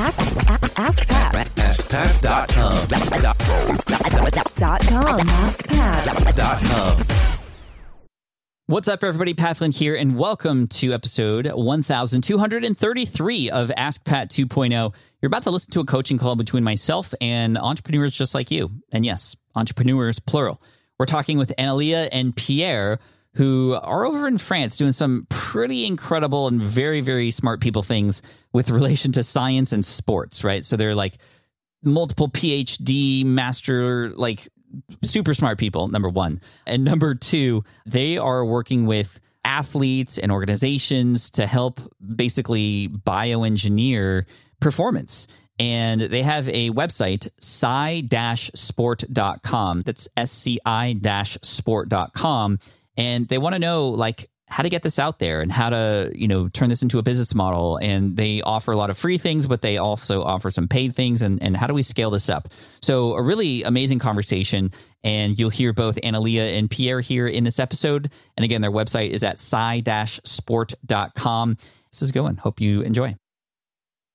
AskPat. AskPat.com. AskPat.com. What's up, everybody? Pathlin here, and welcome to episode 1233 of Ask Pat 2.0. You're about to listen to a coaching call between myself and entrepreneurs just like you. And yes, entrepreneurs, plural. We're talking with Analia and Pierre, who are over in France doing some pretty incredible and very, very smart people things with relation to science and sports, right? So they're like multiple PhD, master, like super smart people, number one. And number two, they are working with athletes and organizations to help basically bioengineer performance. And they have a website, sci-sport.com. That's sci-sport.com. And they want to know like how to get this out there and how to, you know, turn this into a business model. And they offer a lot of free things, but they also offer some paid things. And how do we scale this up? So a really amazing conversation. And you'll hear both Analia and Pierre here in this episode. And again, their website is at sci-sport.com. This is going. Hope you enjoy.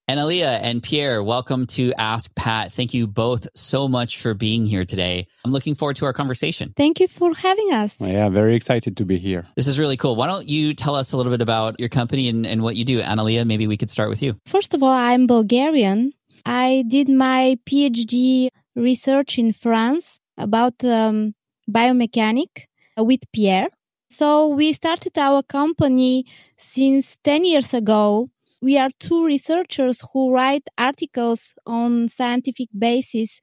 Analia and Pierre, welcome to Ask Pat. Thank you both so much for being here today. I'm looking forward to our conversation. Thank you for having us. Yeah, very excited to be here. This is really cool. Why don't you tell us a little bit about your company and what you do? Analia, maybe we could start with you. First of all, I'm Bulgarian. I did my PhD research in France about biomechanics with Pierre. So we started our company since 10 years ago. We are two researchers who write articles on scientific basis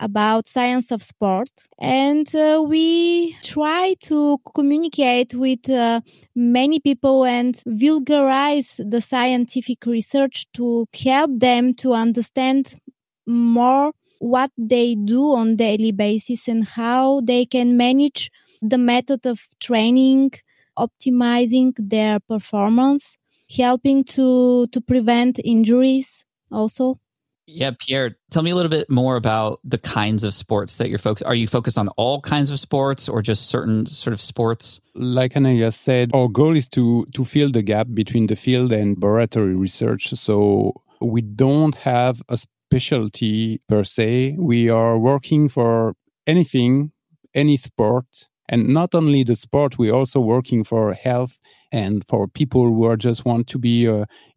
about science of sport. And we try to communicate with many people and vulgarize the scientific research to help them to understand more what they do on daily basis and how they can manage the method of training, optimizing their performance, helping to prevent injuries also. Yeah, Pierre, tell me a little bit more about the kinds of sports that you're focused on. Are you focused on all kinds of sports or just certain sort of sports? Like Analia said, our goal is to fill the gap between the field and laboratory research. So we don't have a specialty per se. We are working for anything, any sport. And not only the sport, we're also working for health and for people who are just want to be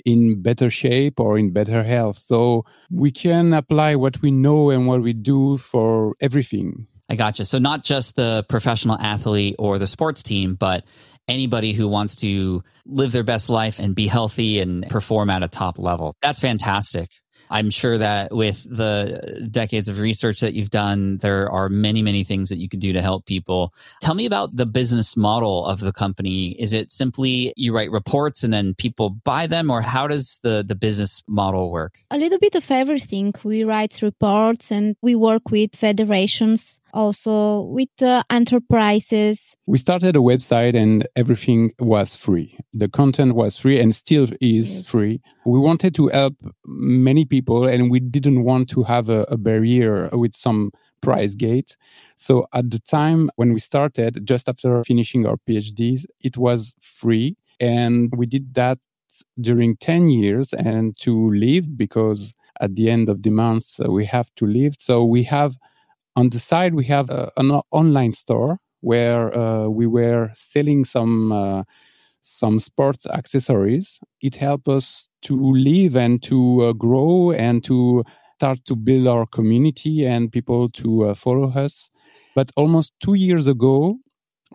in better shape or in better health. So we can apply what we know and what we do for everything. I gotcha. So not just the professional athlete or the sports team, but anybody who wants to live their best life and be healthy and perform at a top level. That's fantastic. I'm sure that with the decades of research that you've done, there are many, many things that you could do to help people. Tell me about the business model of the company. Is it simply you write reports and then people buy them, or how does the business model work? A little bit of everything. We write reports and we work with federations, also with enterprises. We started a website and everything was free. The content was free and still is free. We wanted to help many people and we didn't want to have a barrier with some price gate. So at the time when we started, just after finishing our PhDs, it was free. And we did that during 10 years and to live because at the end of the month, we have to live. So we have on the side, we have an online store where we were selling some sports accessories. It helped us to live and to grow and to start to build our community and people to follow us. But almost 2 years ago,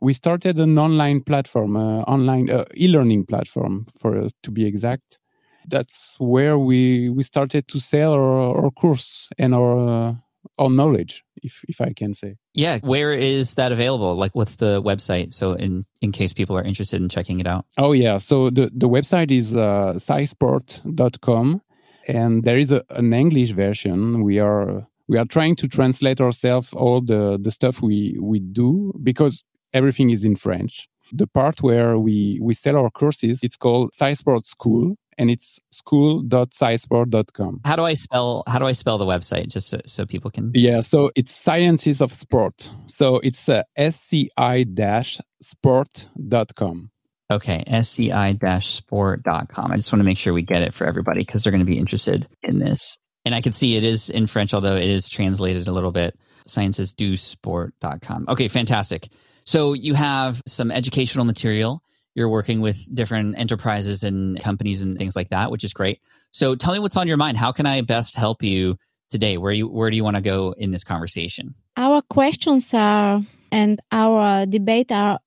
we started an online platform, online e-learning platform, for to be exact. That's where we started to sell our course and our knowledge, if I can say. Yeah. Where is that available? Like, what's the website? So in case people are interested in checking it out. Oh, yeah. So the website is sci-sport.com, and there is an English version. We are trying to translate ourselves all the stuff we do because everything is in French. The part where we sell our courses, it's called Sci-Sport School. And it's school.sci-sport.com. How do I spell the website just so people can? Yeah, so it's Sciences of Sport. So it's sci-sport.com. Okay, sci-sport.com. I just want to make sure we get it for everybody because they're going to be interested in this. And I can see it is in French, although it is translated a little bit. Sciencesdusport.com. Okay, fantastic. So you have some educational material. You're working with different enterprises and companies and things like that, which is great. So tell me what's on your mind. How can I best help you today? Where do you want to go in this conversation? Our questions are and our debate are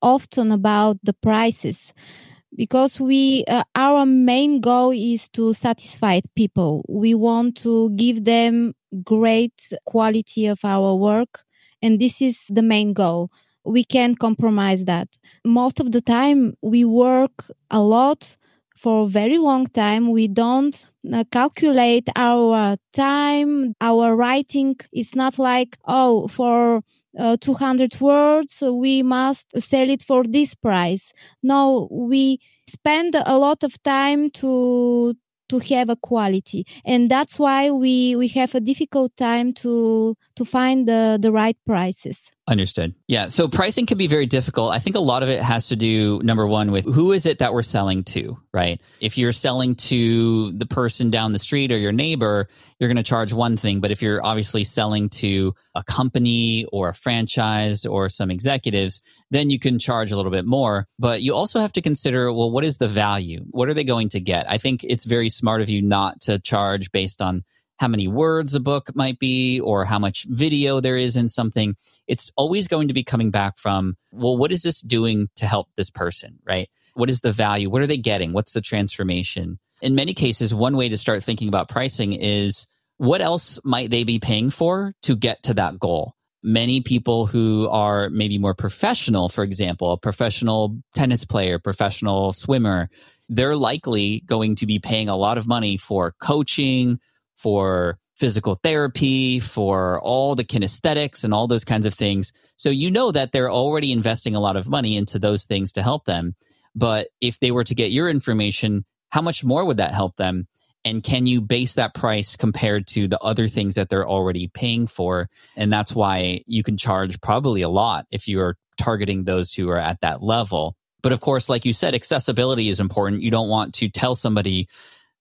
often about the prices, because our main goal is to satisfy people. We want to give them great quality of our work, and this is the main goal. We can't compromise that. Most of the time, we work a lot for a very long time. We don't calculate our time. Our writing is not like, for 200 words, we must sell it for this price. No, we spend a lot of time to have a quality. And that's why we have a difficult time to find the right prices. Understood. Yeah. So pricing can be very difficult. I think a lot of it has to do, number one, with who is it that we're selling to, right? If you're selling to the person down the street or your neighbor, you're going to charge one thing. But if you're obviously selling to a company or a franchise or some executives, then you can charge a little bit more. But you also have to consider, well, what is the value? What are they going to get? I think it's very smart of you not to charge based on how many words a book might be, or how much video there is in something. It's always going to be coming back from, well, what is this doing to help this person, right? What is the value? What are they getting? What's the transformation? In many cases, one way to start thinking about pricing is, what else might they be paying for to get to that goal? Many people who are maybe more professional, for example, a professional tennis player, professional swimmer, they're likely going to be paying a lot of money for coaching, for physical therapy, for all the kinesthetics and all those kinds of things. So you know that they're already investing a lot of money into those things to help them. But if they were to get your information, how much more would that help them? And can you base that price compared to the other things that they're already paying for? And that's why you can charge probably a lot if you are targeting those who are at that level. But of course, like you said, accessibility is important. You don't want to tell somebody,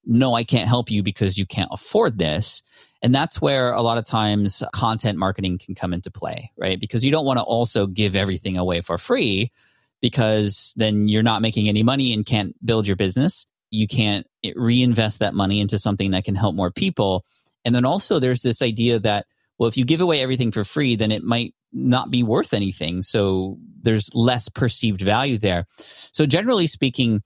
no, I can't help you because you can't afford this. And that's where a lot of times content marketing can come into play, right? Because you don't want to also give everything away for free, because then you're not making any money and can't build your business. You can't reinvest that money into something that can help more people. And then also there's this idea that, well, if you give away everything for free, then it might not be worth anything. So there's less perceived value there. So generally speaking,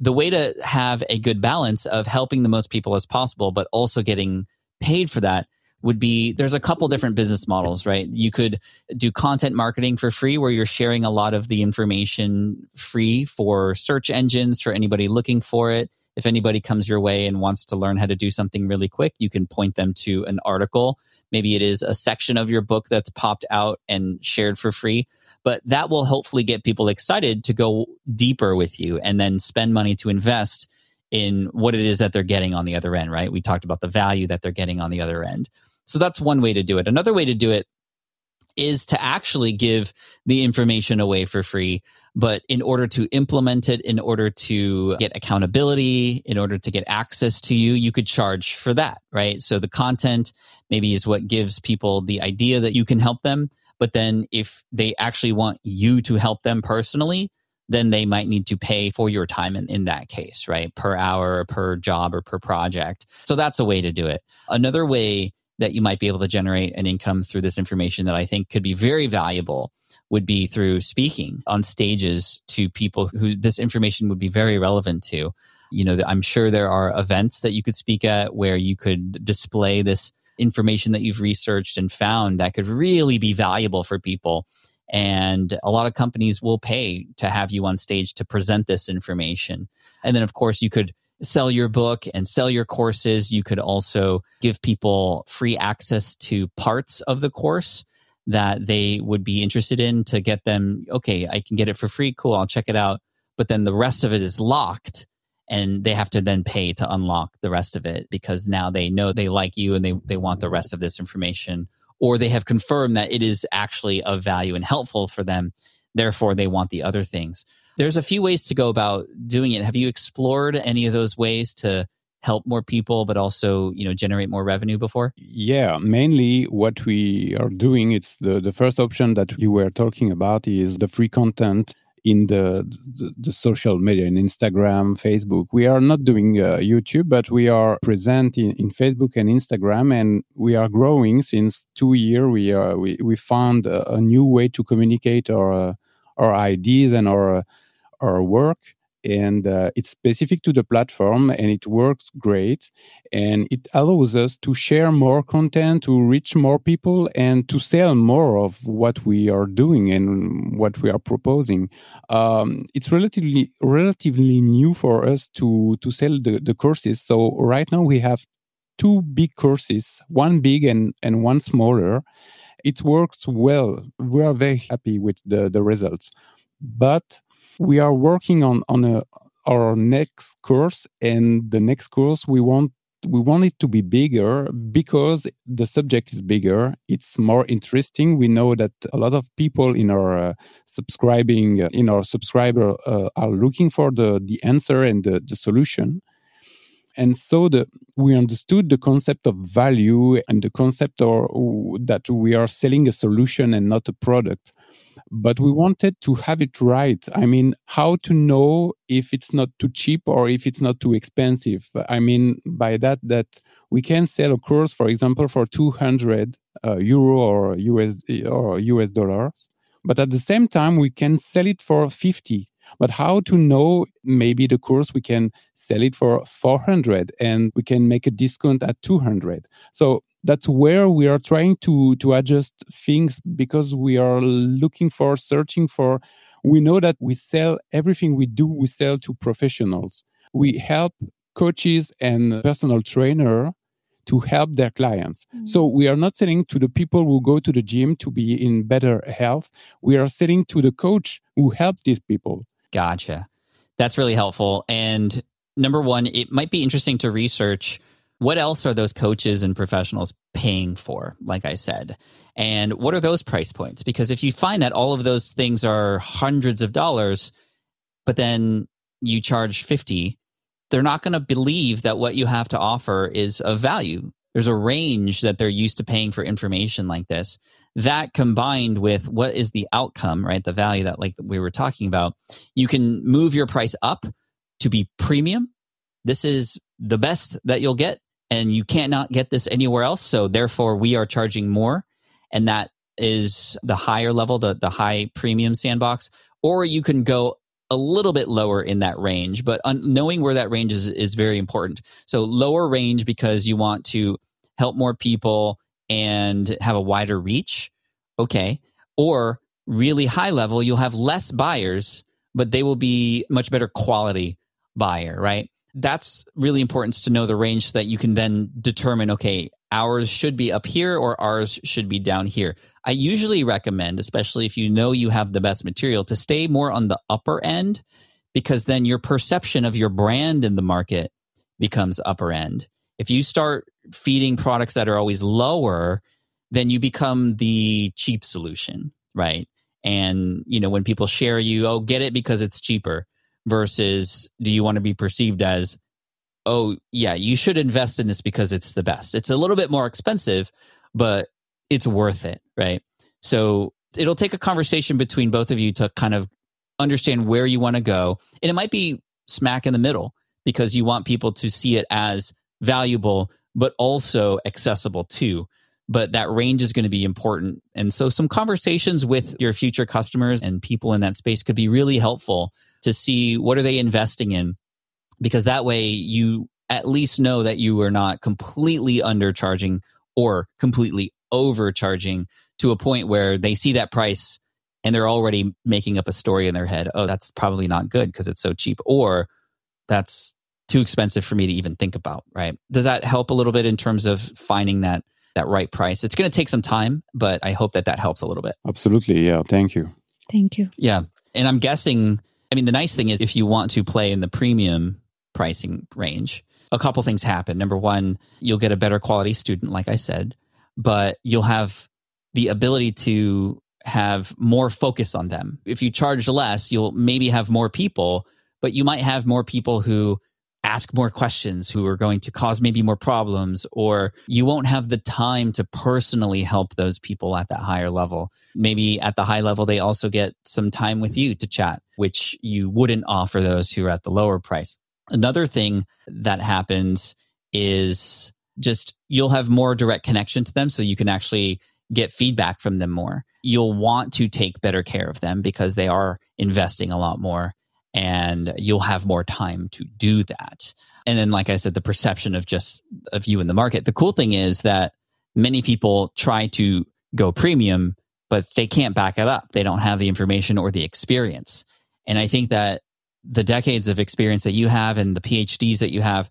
the way to have a good balance of helping the most people as possible, but also getting paid for that, would be, there's a couple different business models, right? You could do content marketing for free, where you're sharing a lot of the information free for search engines, for anybody looking for it. If anybody comes your way and wants to learn how to do something really quick, you can point them to an article. Maybe it is a section of your book that's popped out and shared for free, but that will hopefully get people excited to go deeper with you and then spend money to invest in what it is that they're getting on the other end, right? We talked about the value that they're getting on the other end. So that's one way to do it. Another way to do it is to actually give the information away for free, but in order to implement it, in order to get accountability, in order to get access to you, you could charge for that, right? So the content maybe is what gives people the idea that you can help them, but then if they actually want you to help them personally, then they might need to pay for your time in that case, right? Per hour, or per job, or per project. So that's a way to do it. Another way that you might be able to generate an income through this information that I think could be very valuable would be through speaking on stages to people who this information would be very relevant to. You know, I'm sure there are events that you could speak at where you could display this information that you've researched and found that could really be valuable for people. And a lot of companies will pay to have you on stage to present this information. And then, of course, you could sell your book and sell your courses. You could also give people free access to parts of the course that they would be interested in to get them, okay, I can get it for free. Cool, I'll check it out. But then the rest of it is locked, and they have to then pay to unlock the rest of it, because now they know they like you and they want the rest of this information, or they have confirmed that it is actually of value and helpful for them. Therefore, they want the other things. There's a few ways to go about doing it. Have you explored any of those ways to help more people, but also, you know, generate more revenue before? Yeah, mainly what we are doing, it's the first option that you were talking about is the free content in the social media, in Instagram, Facebook. We are not doing YouTube, but we are present in Facebook and Instagram, and we are growing since 2 years. We found a new way to communicate our ideas and our work. And it's specific to the platform, and it works great. And it allows us to share more content, to reach more people, and to sell more of what we are doing and what we are proposing. It's relatively new for us to sell the courses. So right now we have two big courses, one big and one smaller. It works well. We are very happy with the results. But we are working on our next course, and the next course we want it to be bigger because the subject is bigger. It's more interesting. We know that a lot of people in our subscriber are looking for the answer and the solution. And so we understood the concept of value and the concept that we are selling a solution and not a product. But we wanted to have it right. I mean, how to know if it's not too cheap or if it's not too expensive. I mean, by that we can sell a course, for example, for 200 euro or US dollar. But at the same time, we can sell it for 50. But how to know, maybe the course, we can sell it for 400 and we can make a discount at 200. So that's where we are trying to adjust things, because we are searching for, we know that we sell everything we do, we sell to professionals. We help coaches and personal trainer to help their clients. Mm-hmm. So we are not selling to the people who go to the gym to be in better health. We are selling to the coach who help these people. Gotcha. That's really helpful. And number one, it might be interesting to research what else are those coaches and professionals paying for, like I said, and what are those price points? Because if you find that all of those things are hundreds of dollars, but then you charge 50, they're not going to believe that what you have to offer is of value. There's a range that they're used to paying for information like this. That combined with what is the outcome, right? The value that, like we were talking about, you can move your price up to be premium. This is the best that you'll get, and you cannot get this anywhere else. So therefore, we are charging more, and that is the higher level, the high premium sandbox. Or you can go a little bit lower in that range, but knowing where that range is very important. So lower range because you want to help more people and have a wider reach. Okay. Or really high level, you'll have less buyers, but they will be much better quality buyer, right? That's really important to know the range so that you can then determine, okay, ours should be up here or ours should be down here. I usually recommend, especially if you know you have the best material, to stay more on the upper end, because then your perception of your brand in the market becomes upper end. If you start feeding products that are always lower, then you become the cheap solution, right? And you know, when people share you, oh, get it because it's cheaper. Versus, do you want to be perceived as, oh, yeah, you should invest in this because it's the best. It's a little bit more expensive, but it's worth it, right? So it'll take a conversation between both of you to kind of understand where you want to go. And it might be smack in the middle, because you want people to see it as valuable, but also accessible too. But that range is going to be important. And so some conversations with your future customers and people in that space could be really helpful to see what are they investing in, because that way you at least know that you are not completely undercharging or completely overcharging to a point where they see that price and they're already making up a story in their head. Oh, that's probably not good because it's so cheap, or that's too expensive for me to even think about, right? Does that help a little bit in terms of finding that right price? It's going to take some time, but I hope that helps a little bit. Absolutely. Yeah. Thank you. Thank you. Yeah. And I'm guessing, I mean, the nice thing is if you want to play in the premium pricing range, a couple things happen. Number one, you'll get a better quality student, like I said, but you'll have the ability to have more focus on them. If you charge less, you'll maybe have more people, but you might have more people who ask more questions, who are going to cause maybe more problems, or you won't have the time to personally help those people at that higher level. Maybe at the high level, they also get some time with you to chat, which you wouldn't offer those who are at the lower price. Another thing that happens is just you'll have more direct connection to them, so you can actually get feedback from them more. You'll want to take better care of them because they are investing a lot more, and you'll have more time to do that. And then, like I said, the perception of just of you in the market. The cool thing is that many people try to go premium, but they can't back it up. They don't have the information or the experience. And I think that the decades of experience that you have and the PhDs that you have,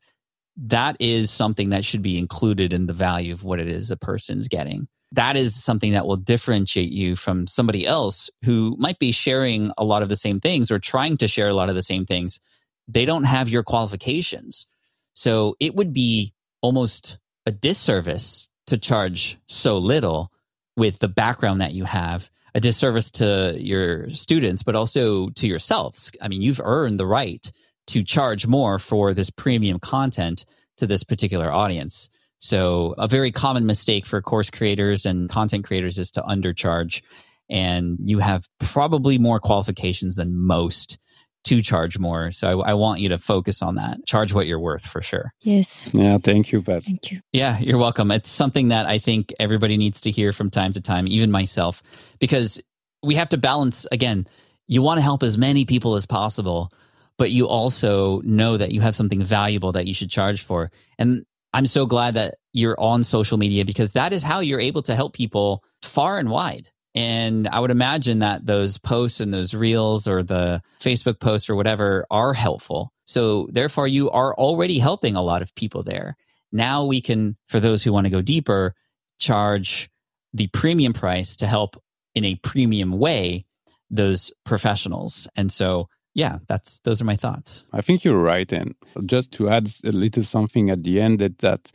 that is something that should be included in the value of what it is a person's getting. That is something that will differentiate you from somebody else who might be sharing a lot of the same things or trying to share a lot of the same things. They don't have your qualifications. So it would be almost a disservice to charge so little with the background that you have, a disservice to your students, but also to yourselves. I mean, you've earned the right to charge more for this premium content to this particular audience. So a very common mistake for course creators and content creators is to undercharge. And you have probably more qualifications than most to charge more. So I want you to focus on that. Charge what you're worth for sure. Yes. Yeah, thank you, Pat. Thank you. Yeah, you're welcome. It's something that I think everybody needs to hear from time to time, even myself, because we have to balance, again, you want to help as many people as possible, but you also know that you have something valuable that you should charge for. And I'm so glad that you're on social media because that is how you're able to help people far and wide. And I would imagine that those posts and those reels or the Facebook posts or whatever are helpful. So therefore, you are already helping a lot of people there. Now we can, for those who want to go deeper, charge the premium price to help in a premium way those professionals. And so yeah, those are my thoughts. I think you're right. And just to add a little something at the end, that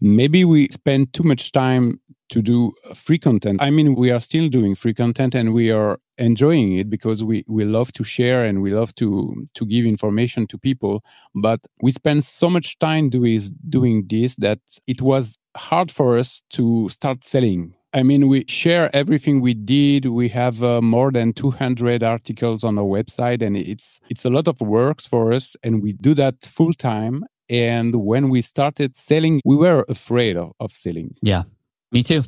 maybe we spend too much time to do free content. I mean, we are still doing free content and we are enjoying it because we love to share and we love to give information to people. But we spend so much time doing this that it was hard for us to start selling. I mean, we share everything we did. We have more than 200 articles on our website, and it's a lot of work for us, and we do that full time. And when we started selling, we were afraid of selling. Yeah, me too.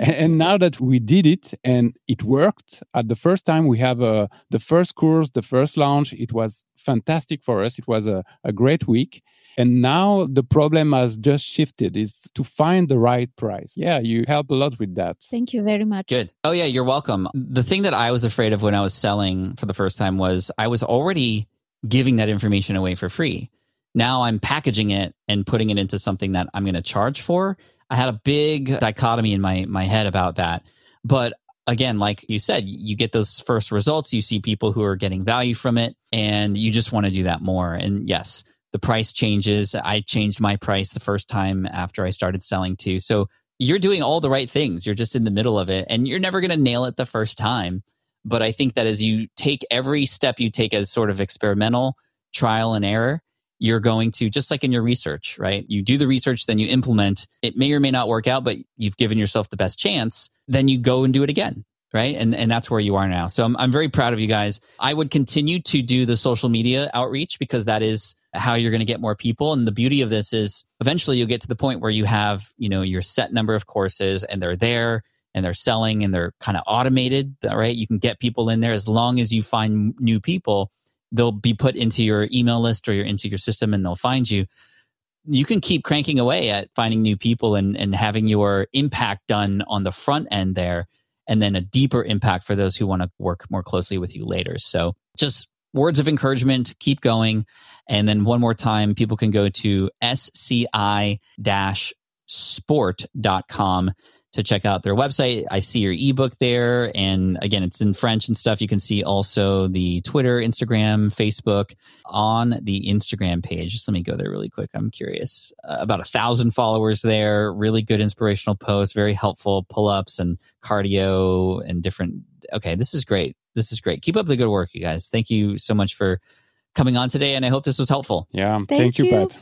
And now that we did it and it worked, at the first time we have the first course, the first launch, it was fantastic for us. It was a great week. And now the problem has just shifted, is to find the right price. Yeah, you help a lot with that. Thank you very much. Good. Oh yeah, you're welcome. The thing that I was afraid of when I was selling for the first time was I was already giving that information away for free. Now I'm packaging it and putting it into something that I'm going to charge for. I had a big dichotomy in my head about that. But again, like you said, you get those first results, you see people who are getting value from it, and you just want to do that more. And yes, the price changes. I changed my price the first time after I started selling too. So you're doing all the right things. You're just in the middle of it and you're never going to nail it the first time. But I think that as you take every step you take as sort of experimental trial and error, you're going to, just like in your research, right? You do the research, then you implement. It may or may not work out, but you've given yourself the best chance. Then you go and do it again, right? And that's where you are now. So I'm very proud of you guys. I would continue to do the social media outreach because that is how you're going to get more people. And the beauty of this is eventually you'll get to the point where you have, your set number of courses and they're there and they're selling and they're kind of automated, right? You can get people in there. As long as you find new people, they'll be put into your email list or into your system and they'll find you. You can keep cranking away at finding new people and having your impact done on the front end there, and then a deeper impact for those who want to work more closely with you later. So just words of encouragement, keep going. And then one more time, people can go to sci-sport.com to check out their website. I see your ebook there. And again, it's in French and stuff. You can see also the Twitter, Instagram, Facebook on the Instagram page. Just let me go there really quick. I'm curious. About 1,000 followers there. Really good inspirational posts, very helpful pull-ups and cardio and different. Okay, this is great. This is great. Keep up the good work, you guys. Thank you so much for coming on today. And I hope this was helpful. Yeah. Thank you, Pat.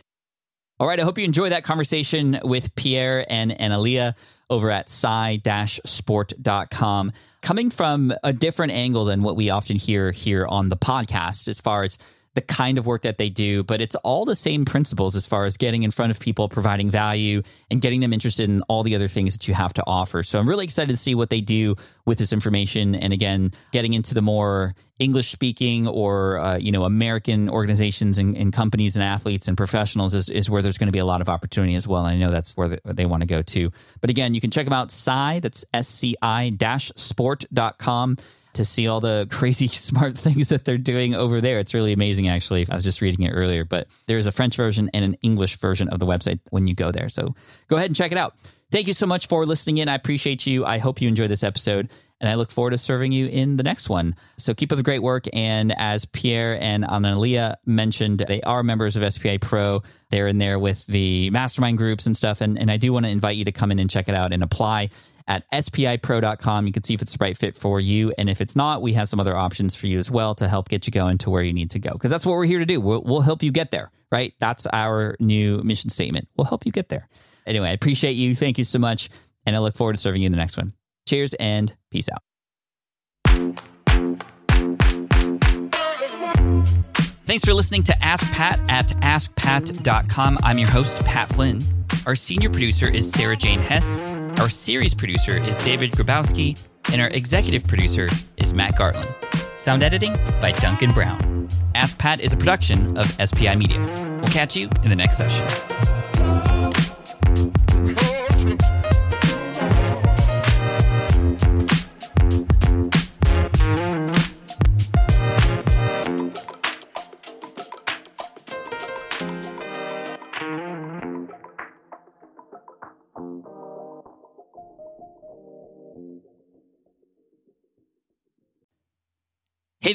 All right. I hope you enjoyed that conversation with Pierre and Analia over at sci-sport.com. Coming from a different angle than what we often hear here on the podcast as far as the kind of work that they do, but it's all the same principles as far as getting in front of people, providing value, and getting them interested in all the other things that you have to offer. So I'm really excited to see what they do with this information. And again, getting into the more English-speaking or American organizations and companies and athletes and professionals is where there's going to be a lot of opportunity as well. And I know that's where they want to go to. But again, you can check them out, Sci, that's sci-sport.com. to see all the crazy smart things that they're doing over there. It's really amazing, actually. I was just reading it earlier, but there's a French version and an English version of the website when you go there. So go ahead and check it out. Thank you so much for listening in. I appreciate you. I hope you enjoyed this episode, and I look forward to serving you in the next one. So keep up the great work. And as Pierre and Analia mentioned, they are members of SPI Pro. They're in there with the mastermind groups and stuff. And I do want to invite you to come in and check it out and apply at spipro.com. You can see if it's the right fit for you. And if it's not, we have some other options for you as well to help get you going to where you need to go. Because that's what we're here to do. We'll help you get there, right? That's our new mission statement. We'll help you get there. Anyway, I appreciate you. Thank you so much. And I look forward to serving you in the next one. Cheers and peace out. Thanks for listening to Ask Pat at askpat.com. I'm your host, Pat Flynn. Our senior producer is Sarah Jane Hess. Our series producer is David Grabowski, and our executive producer is Matt Gartland. Sound editing by Duncan Brown. Ask Pat is a production of SPI Media. We'll catch you in the next session. Hey